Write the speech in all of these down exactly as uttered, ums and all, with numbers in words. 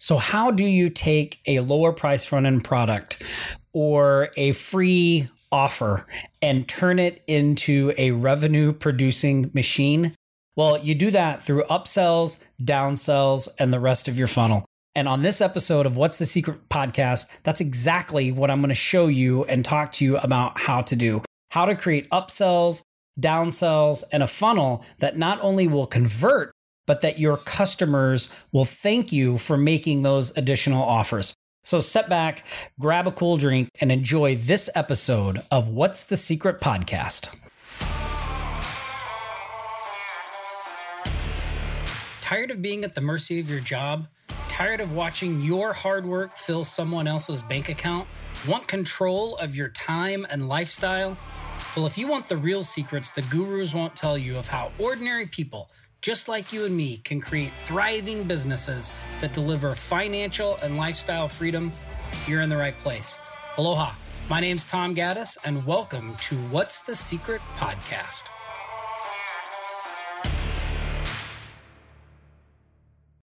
So how do you take a lower price front-end product or a free offer and turn it into a revenue-producing machine? Well, you do that through upsells, downsells, and the rest of your funnel. And on this episode of What's the Secret Podcast, that's exactly what I'm going to show you and talk to you about how to do. How to create upsells, downsells, and a funnel that not only will convert, but that your customers will thank you for making those additional offers. So sit back, grab a cool drink, and enjoy this episode of What's the Secret Podcast. Tired of being at the mercy of your job? Tired of watching your hard work fill someone else's bank account? Want control of your time and lifestyle? Well, if you want the real secrets the gurus won't tell you of how ordinary people, just like you and me, can create thriving businesses that deliver financial and lifestyle freedom, you're in the right place. Aloha, my name's Tom Gaddis, and welcome to What's the Secret Podcast.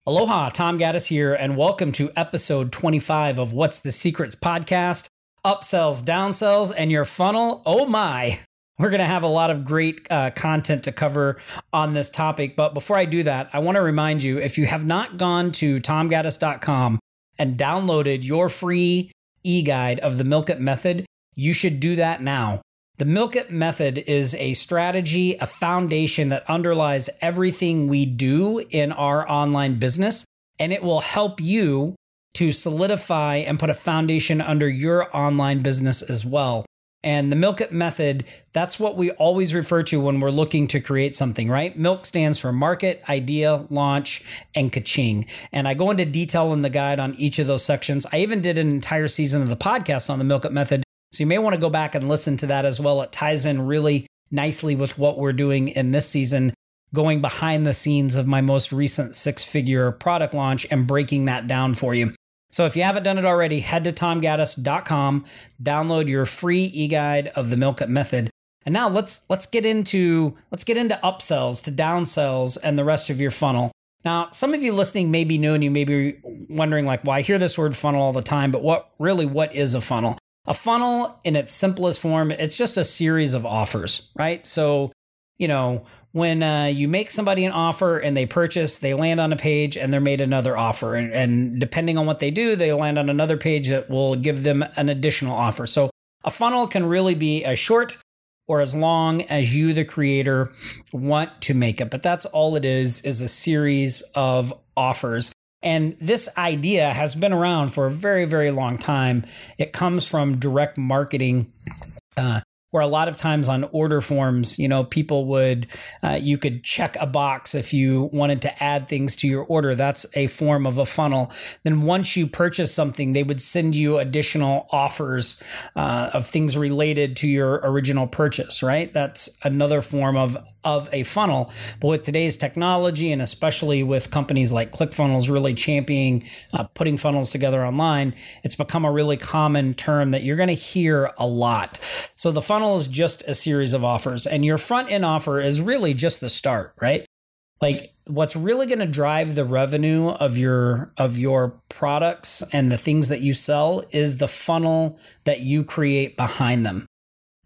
Aloha, Tom Gaddis here, and welcome to episode twenty-five of What's the Secrets Podcast, Upsells, Downsells, and Your Funnel. Oh my, we're going to have a lot of great uh, content to cover on this topic. But before I do that, I want to remind you, if you have not gone to tom gaddis dot com and downloaded your free e-guide of the Milk It Method, you should do that now. The Milk It Method is a strategy, a foundation that underlies everything we do in our online business, and it will help you to solidify and put a foundation under your online business as well. And the Milk It Method, that's what we always refer to when we're looking to create something, right? Milk stands for market, idea, launch, and ka-ching. And I go into detail in the guide on each of those sections. I even did an entire season of the podcast on the Milk It Method. So you may want to go back and listen to that as well. It ties in really nicely with what we're doing in this season, going behind the scenes of my most recent six-figure product launch and breaking that down for you. So if you haven't done it already, head to tom gaddis dot com, download your free e-guide of the Milk It Method. And now let's let's get into let's get into upsells to downsells and the rest of your funnel. Now, some of you listening may be new and you may be wondering, like, well, I hear this word funnel all the time, but what really what is a funnel? A funnel in its simplest form, it's just a series of offers, right? So, you know, when uh, you make somebody an offer and they purchase, they land on a page and they're made another offer. And, and depending on what they do, they land on another page that will give them an additional offer. So a funnel can really be as short or as long as you, the creator, want to make it. But that's all it is, is a series of offers. And this idea has been around for a very, very long time. It comes from direct marketing, uh, where a lot of times on order forms, you know, people would, uh, you could check a box if you wanted to add things to your order. That's a form of a funnel. Then once you purchase something, they would send you additional offers uh, of things related to your original purchase, right? That's another form of, of a funnel. But with today's technology, and especially with companies like ClickFunnels really championing uh, putting funnels together online, it's become a really common term that you're going to hear a lot. So the funnel is just a series of offers, and your front end offer is really just the start, right? Like, what's really going to drive the revenue of your of your products and the things that you sell is the funnel that you create behind them.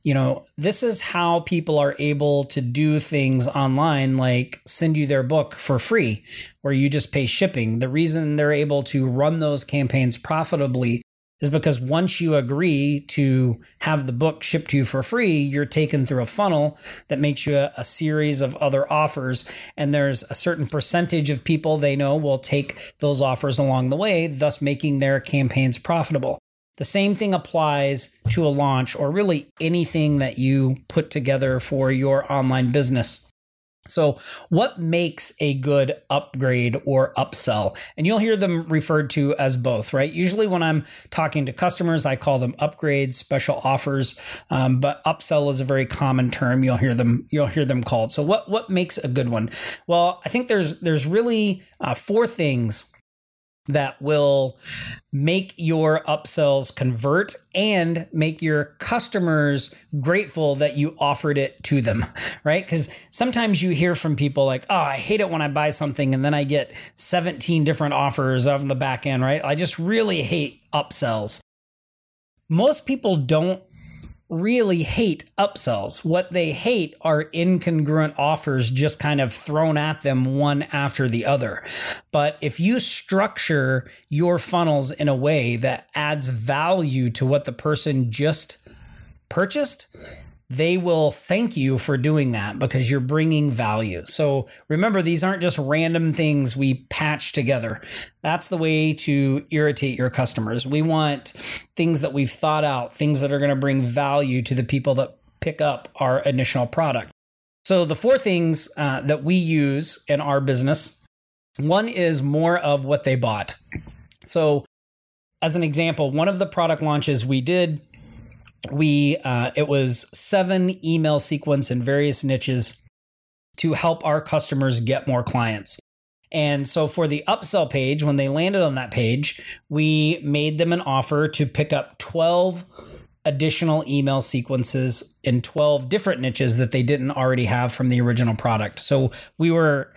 You know, this is how people are able to do things online, like send you their book for free, where you just pay shipping. The reason they're able to run those campaigns profitably is because once you agree to have the book shipped to you for free, you're taken through a funnel that makes you a, a series of other offers. And there's a certain percentage of people they know will take those offers along the way, thus making their campaigns profitable. The same thing applies to a launch, or really anything that you put together for your online business. So what makes a good upgrade or upsell? And you'll hear them referred to as both, right? Usually when I'm talking to customers, I call them upgrades, special offers, um, but upsell is a very common term. You'll hear them, you'll hear them called. So what, what makes a good one? Well, I think there's, there's really uh, four things that will make your upsells convert and make your customers grateful that you offered it to them, right? Because sometimes you hear from people like, oh, I hate it when I buy something and then I get seventeen different offers on the back end, right? I just really hate upsells. Most people don't really hate upsells. What they hate are incongruent offers just kind of thrown at them one after the other. But if you structure your funnels in a way that adds value to what the person just purchased, they will thank you for doing that because you're bringing value. So remember, these aren't just random things we patch together. That's the way to irritate your customers. We want things that we've thought out, things that are going to bring value to the people that pick up our initial product. So the four things uh, that we use in our business, one is more of what they bought. So as an example, one of the product launches we did, We uh, it was seven email sequence in various niches to help our customers get more clients. And so for the upsell page, when they landed on that page, we made them an offer to pick up twelve additional email sequences in twelve different niches that they didn't already have from the original product. So we were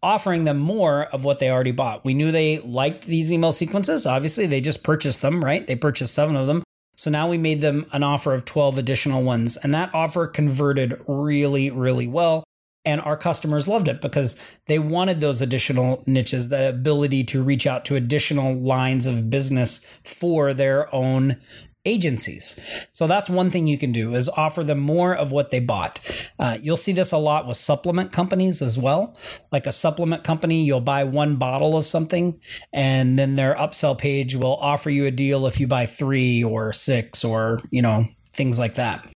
offering them more of what they already bought. We knew they liked these email sequences. Obviously, they just purchased them, right? They purchased seven of them. So now we made them an offer of twelve additional ones, and that offer converted really, really well. And our customers loved it because they wanted those additional niches, the ability to reach out to additional lines of business for their own agencies. So that's one thing you can do is offer them more of what they bought. Uh, you'll see this a lot with supplement companies as well. Like a supplement company, you'll buy one bottle of something and then their upsell page will offer you a deal if you buy three or six or, you know, things like that.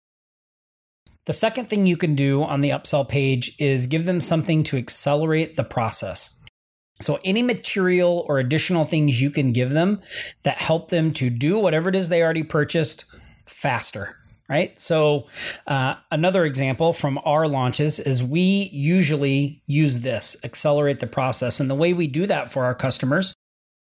The second thing you can do on the upsell page is give them something to accelerate the process. So any material or additional things you can give them that help them to do whatever it is they already purchased faster, right? So uh, another example from our launches is we usually use this, accelerate the process. And the way we do that for our customers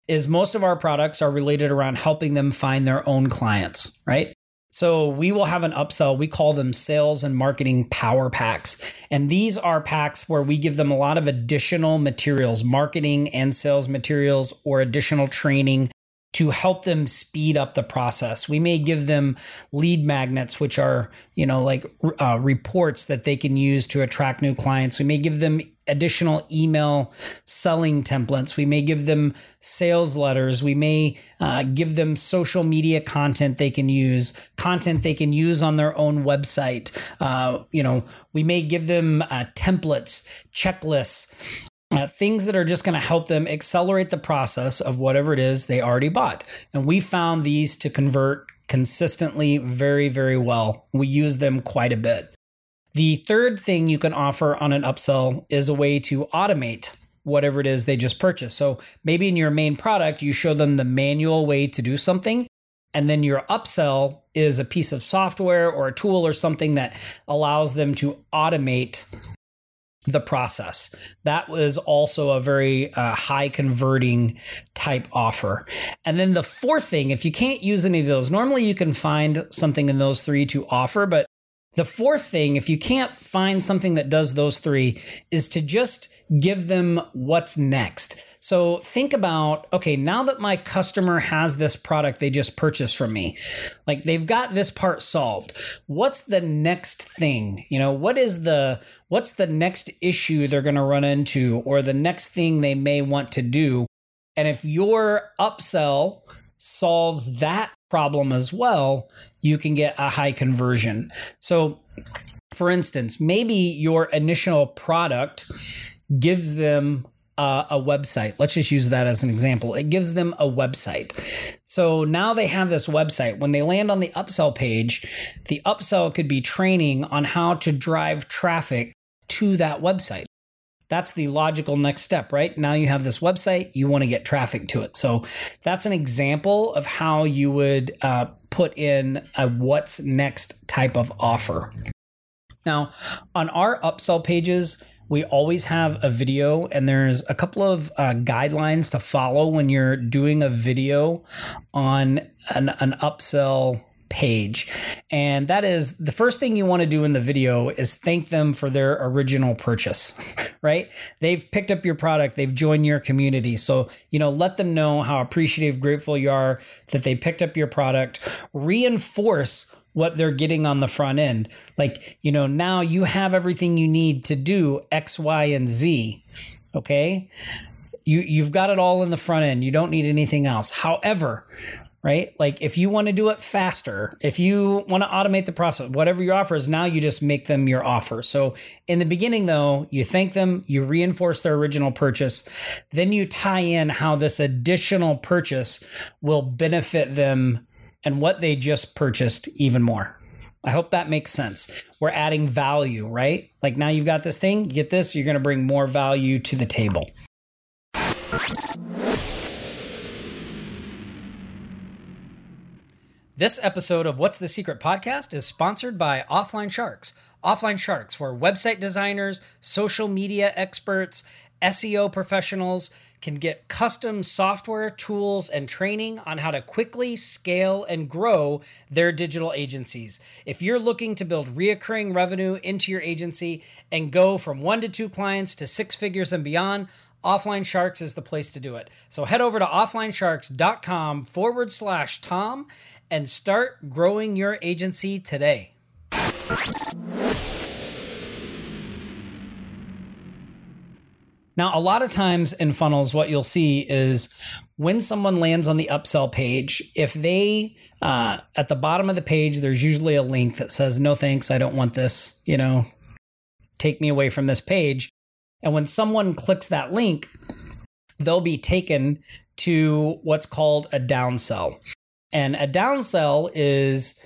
is most of our products are related around helping them find their own clients, right? So we will have an upsell. We call them sales and marketing power packs. And these are packs where we give them a lot of additional materials, marketing and sales materials, or additional training to help them speed up the process. We may give them lead magnets, which are, you know, like uh, reports that they can use to attract new clients. We may give them additional email selling templates. We may give them sales letters. We may uh, give them social media content they can use, content they can use on their own website. Uh, you know, we may give them uh, templates, checklists, uh, things that are just going to help them accelerate the process of whatever it is they already bought. And we found these to convert consistently very, very well. We use them quite a bit. The third thing you can offer on an upsell is a way to automate whatever it is they just purchased. So maybe in your main product, you show them the manual way to do something, and then your upsell is a piece of software or a tool or something that allows them to automate the process. That was also a very uh, high converting type offer. And then the fourth thing, if you can't use any of those, normally you can find something in those three to offer, but the fourth thing, if you can't find something that does those three, is to just give them what's next. So think about, okay, now that my customer has this product they just purchased from me, like they've got this part solved, what's the next thing? You know, what is the, what's the next issue they're going to run into or the next thing they may want to do? And if your upsell solves that problem as well, you can get a high conversion. So for instance, maybe your initial product gives them uh, a website. Let's just use that as an example. It gives them a website. So now they have this website. When they land on the upsell page, the upsell could be training on how to drive traffic to that website. That's the logical next step, right? Now you have this website, you want to get traffic to it. So that's an example of how you would uh, put in a what's next type of offer. Now, on our upsell pages, We always have a video, and there's a couple of uh, guidelines to follow when you're doing a video on an, an upsell page. And that is the first thing you want to do in the video is thank them for their original purchase, right? They've picked up your product. They've joined your community. So, you know, let them know how appreciative, grateful you are that they picked up your product. Reinforce what they're getting on the front end. Like, you know, now you have everything you need to do X, Y, and Z. Okay. You, you've got it all in the front end. You don't need anything else. However, right? Like if you want to do it faster, if you want to automate the process, whatever your offer is, now you just make them your offer. So in the beginning though, you thank them, you reinforce their original purchase, then you tie in how this additional purchase will benefit them and what they just purchased even more. I hope that makes sense. We're adding value, right? Like now you've got this thing, get this, you're going to bring more value to the table. This episode of What's the Secret Podcast is sponsored by Offline Sharks. Offline Sharks, where website designers, social media experts, S E O professionals can get custom software, tools, and training on how to quickly scale and grow their digital agencies. If you're looking to build recurring revenue into your agency and go from one to two clients to six figures and beyond, Offline Sharks is the place to do it. So head over to offline sharks dot com forward slash Tom and start growing your agency today. Now, a lot of times in funnels, what you'll see is when someone lands on the upsell page, if they, uh, at the bottom of the page, there's usually a link that says, no thanks, I don't want this, you know, take me away from this page. And when someone clicks that link, they'll be taken to what's called a downsell. And a downsell is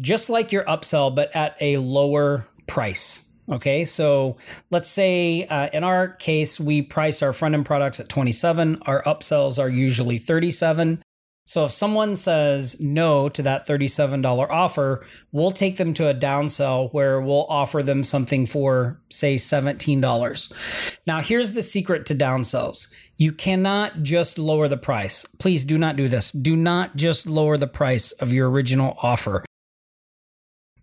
just like your upsell, but at a lower price. Okay, so let's say uh, in our case, we price our front-end products at twenty-seven. Our upsells are usually thirty-seven. So if someone says no to that thirty-seven dollars offer, we'll take them to a downsell where we'll offer them something for, say, seventeen dollars. Now, here's the secret to downsells. You cannot just lower the price. Please do not do this. Do not just lower the price of your original offer.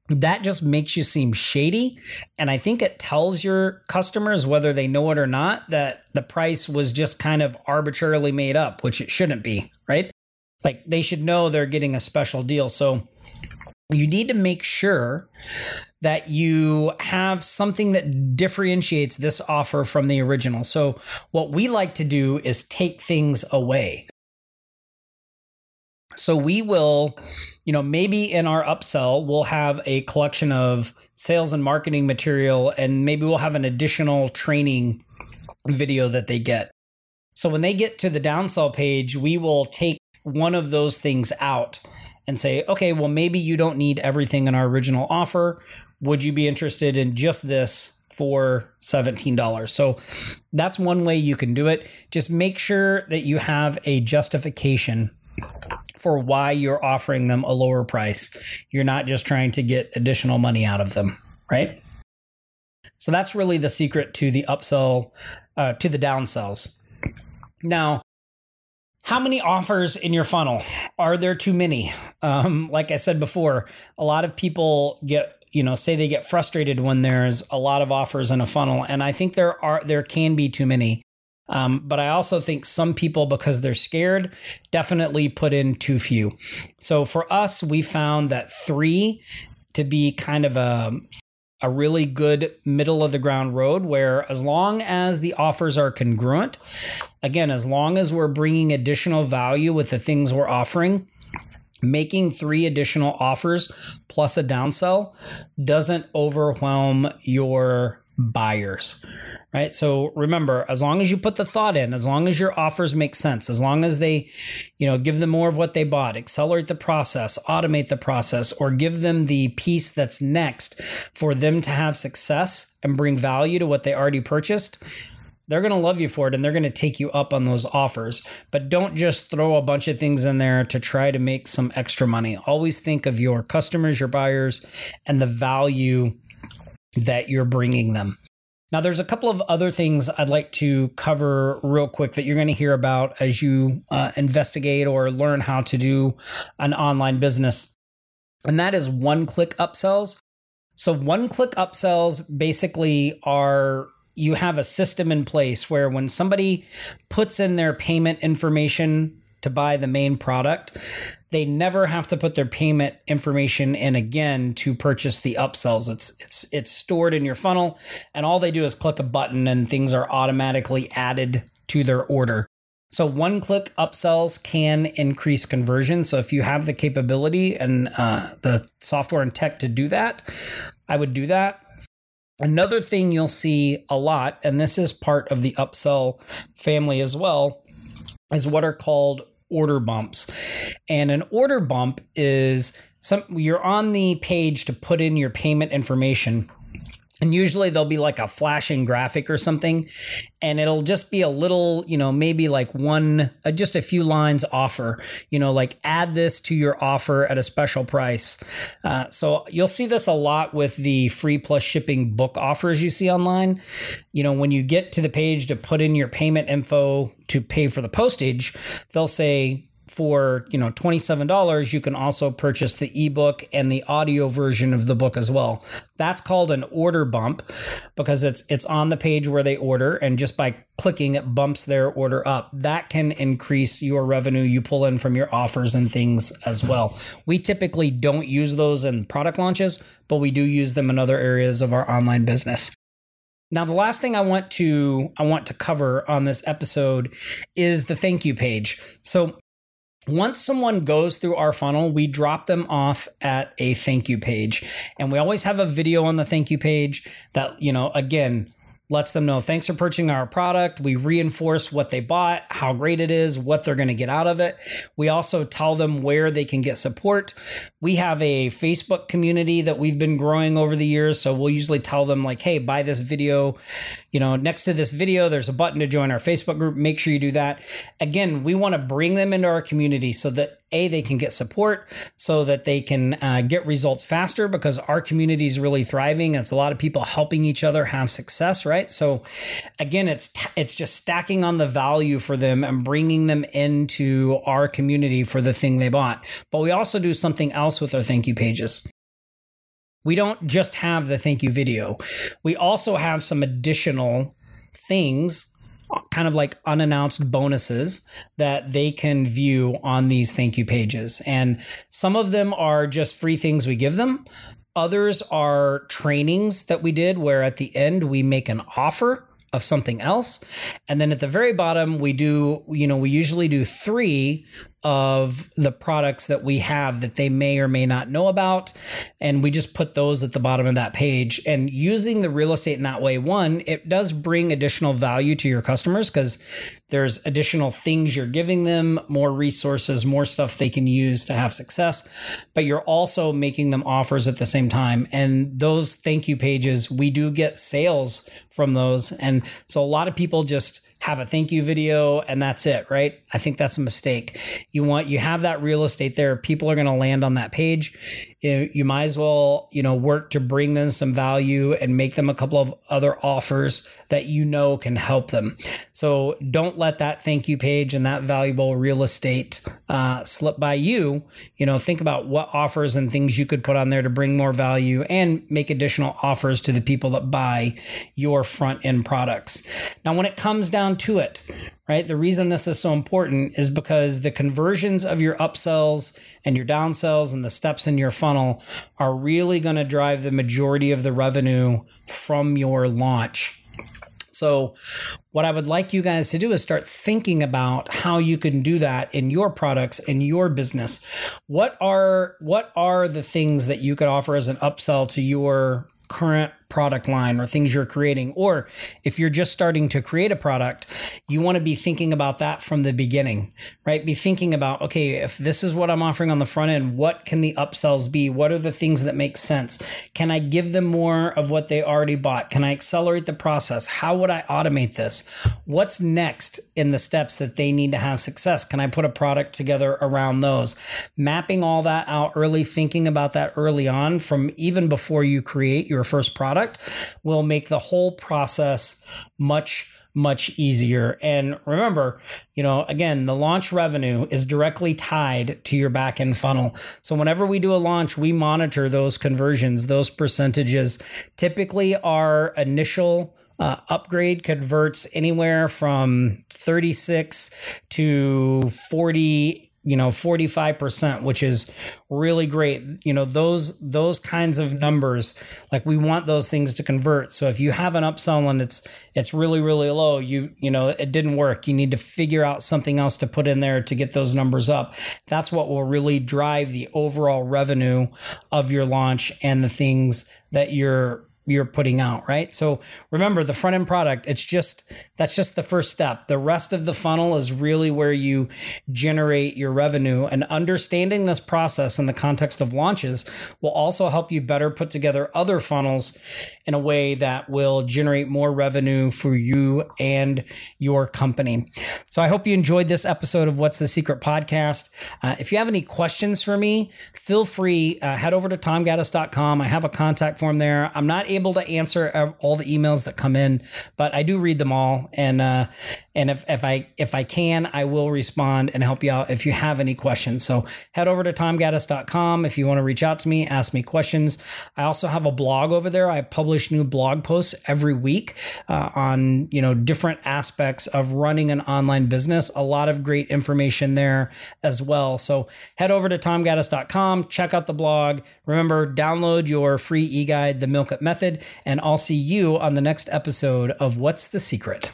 That just makes you seem shady. And I think it tells your customers, whether they know it or not, that the price was just kind of arbitrarily made up, which it shouldn't be, right? Like they should know they're getting a special deal. So you need to make sure that you have something that differentiates this offer from the original. So what we like to do is take things away. So we will, you know, maybe in our upsell, we'll have a collection of sales and marketing material, and maybe we'll have an additional training video that they get. So when they get to the downsell page, we will take one of those things out and say, okay, well, maybe you don't need everything in our original offer. Would you be interested in just this for seventeen dollars? So that's one way you can do it. Just make sure that you have a justification for why you're offering them a lower price. You're not just trying to get additional money out of them, right? So that's really the secret to the upsell, uh, to the downsells. Now, how many offers in your funnel? Are there too many? Um, like I said before, a lot of people get, you know, say they get frustrated when there's a lot of offers in a funnel. And I think there are, there can be too many. Um, but I also think some people, because they're scared, definitely put in too few. So for us, we found that three to be kind of a, a really good middle of the ground road, where as long as the offers are congruent, again, as long as we're bringing additional value with the things we're offering, making three additional offers plus a downsell doesn't overwhelm your buyers, right? So remember, as long as you put the thought in, as long as your offers make sense, as long as they, you know, give them more of what they bought, accelerate the process, automate the process, or give them the piece that's next for them to have success and bring value to what they already purchased, they're going to love you for it and they're going to take you up on those offers. But don't just throw a bunch of things in there to try to make some extra money. Always think of your customers, your buyers, and the value that you're bringing them. Now, there's a couple of other things I'd like to cover real quick that you're going to hear about as you uh, investigate or learn how to do an online business. And that is one-click upsells. So one-click upsells basically are, you have a system in place where when somebody puts in their payment information to buy the main product, they never have to put their payment information in again to purchase the upsells. It's it's it's stored in your funnel, and all they do is click a button and things are automatically added to their order. So one-click upsells can increase conversion. So if you have the capability and uh, the software and tech to do that, I would do that. Another thing you'll see a lot, and this is part of the upsell family as well, is what are called order bumps. And an order bump is some you're on the page to put in your payment information. And usually there'll be like a flashing graphic or something, and it'll just be a little, you know, maybe like one, uh, just a few lines offer, you know, like add this to your offer at a special price. Uh, so you'll see this a lot with the free plus shipping book offers you see online. You know, when you get to the page to put in your payment info to pay for the postage, they'll say, for, you know, twenty-seven dollars, you can also purchase the ebook and the audio version of the book as well. That's called an order bump because it's it's on the page where they order, and just by clicking, it bumps their order up. That can increase your revenue you pull in from your offers and things as well. We typically don't use those in product launches, but we do use them in other areas of our online business. Now, the last thing I want to I want to cover on this episode is the thank you page. So once someone goes through our funnel, we drop them off at a thank you page. And we always have a video on the thank you page that, you know, again, lets them know, thanks for purchasing our product. We reinforce what they bought, how great it is, what they're going to get out of it. We also tell them where they can get support. We have a Facebook community that we've been growing over the years. So we'll usually tell them like, hey, buy this video. You know, next to this video, there's a button to join our Facebook group. Make sure you do that. Again, we want to bring them into our community so that A, they can get support, so that they can uh, get results faster, because our community is really thriving. It's a lot of people helping each other have success, right? Right. So again, it's t- it's just stacking on the value for them and bringing them into our community for the thing they bought. But we also do something else with our thank you pages. We don't just have the thank you video. We also have some additional things, kind of like unannounced bonuses that they can view on these thank you pages. And some of them are just free things we give them. Others are trainings that we did where at the end we make an offer of something else. And then at the very bottom, we do, you know, we usually do three of the products that we have that they may or may not know about. And we just put those at the bottom of that page. And using the real estate in that way, one, it does bring additional value to your customers because there's additional things you're giving them, more resources, more stuff they can use to have success. But you're also making them offers at the same time. And those thank you pages, we do get sales from those. And so a lot of people just have a thank you video and that's it, right? I think that's a mistake. You want, you have that real estate there. People are going to land on that page. You might as well, you know, work to bring them some value and make them a couple of other offers that you know can help them. So don't let that thank you page and that valuable real estate uh, slip by you. You know, think about what offers and things you could put on there to bring more value and make additional offers to the people that buy your front end products. Now, when it comes down to it, right, the reason this is so important is because the conversions of your upsells and your downsells and the steps in your funnel are really going to drive the majority of the revenue from your launch. So what I would like you guys to do is start thinking about how you can do that in your products, in your business. What are, what are the things that you could offer as an upsell to your current product line or things you're creating? Or if you're just starting to create a product, you want to be thinking about that from the beginning, right? Be thinking about, okay, if this is what I'm offering on the front end, what can the upsells be? What are the things that make sense? Can I give them more of what they already bought? Can I accelerate the process? How would I automate this? What's next in the steps that they need to have success? Can I put a product together around those? Mapping all that out early, thinking about that early on, from even before you create your first product, product will make the whole process much, much easier. And remember, you know, again, the launch revenue is directly tied to your back end funnel. So whenever we do a launch, we monitor those conversions, those percentages. Typically our initial Uh, upgrade converts anywhere from thirty-six to forty, you know, forty-five percent, which is really great. You know, those, those kinds of numbers, like we want those things to convert. So if you have an upsell and it's, it's really, really low, you, you know, it didn't work. You need to figure out something else to put in there to get those numbers up. That's what will really drive the overall revenue of your launch and the things that you're you're putting out, right? So remember, the front end product, it's just, that's just the first step. The rest of the funnel is really where you generate your revenue, and understanding this process in the context of launches will also help you better put together other funnels in a way that will generate more revenue for you and your company. So I hope you enjoyed this episode of What's the Secret Podcast. Uh, if you have any questions for me, feel free, uh, head over to tom gaddis dot com. I have a contact form there. I'm not able able to answer all the emails that come in, but I do read them all. And, uh, and if, if I, if I can, I will respond and help you out if you have any questions. So head over to tom gaddis dot com. If you want to reach out to me, ask me questions. I also have a blog over there. I publish new blog posts every week, uh, on, you know, different aspects of running an online business, a lot of great information there as well. So head over to tom gaddis dot com, check out the blog. Remember, download your free e-guide, The Milk It Method. And I'll see you on the next episode of What's the Secret?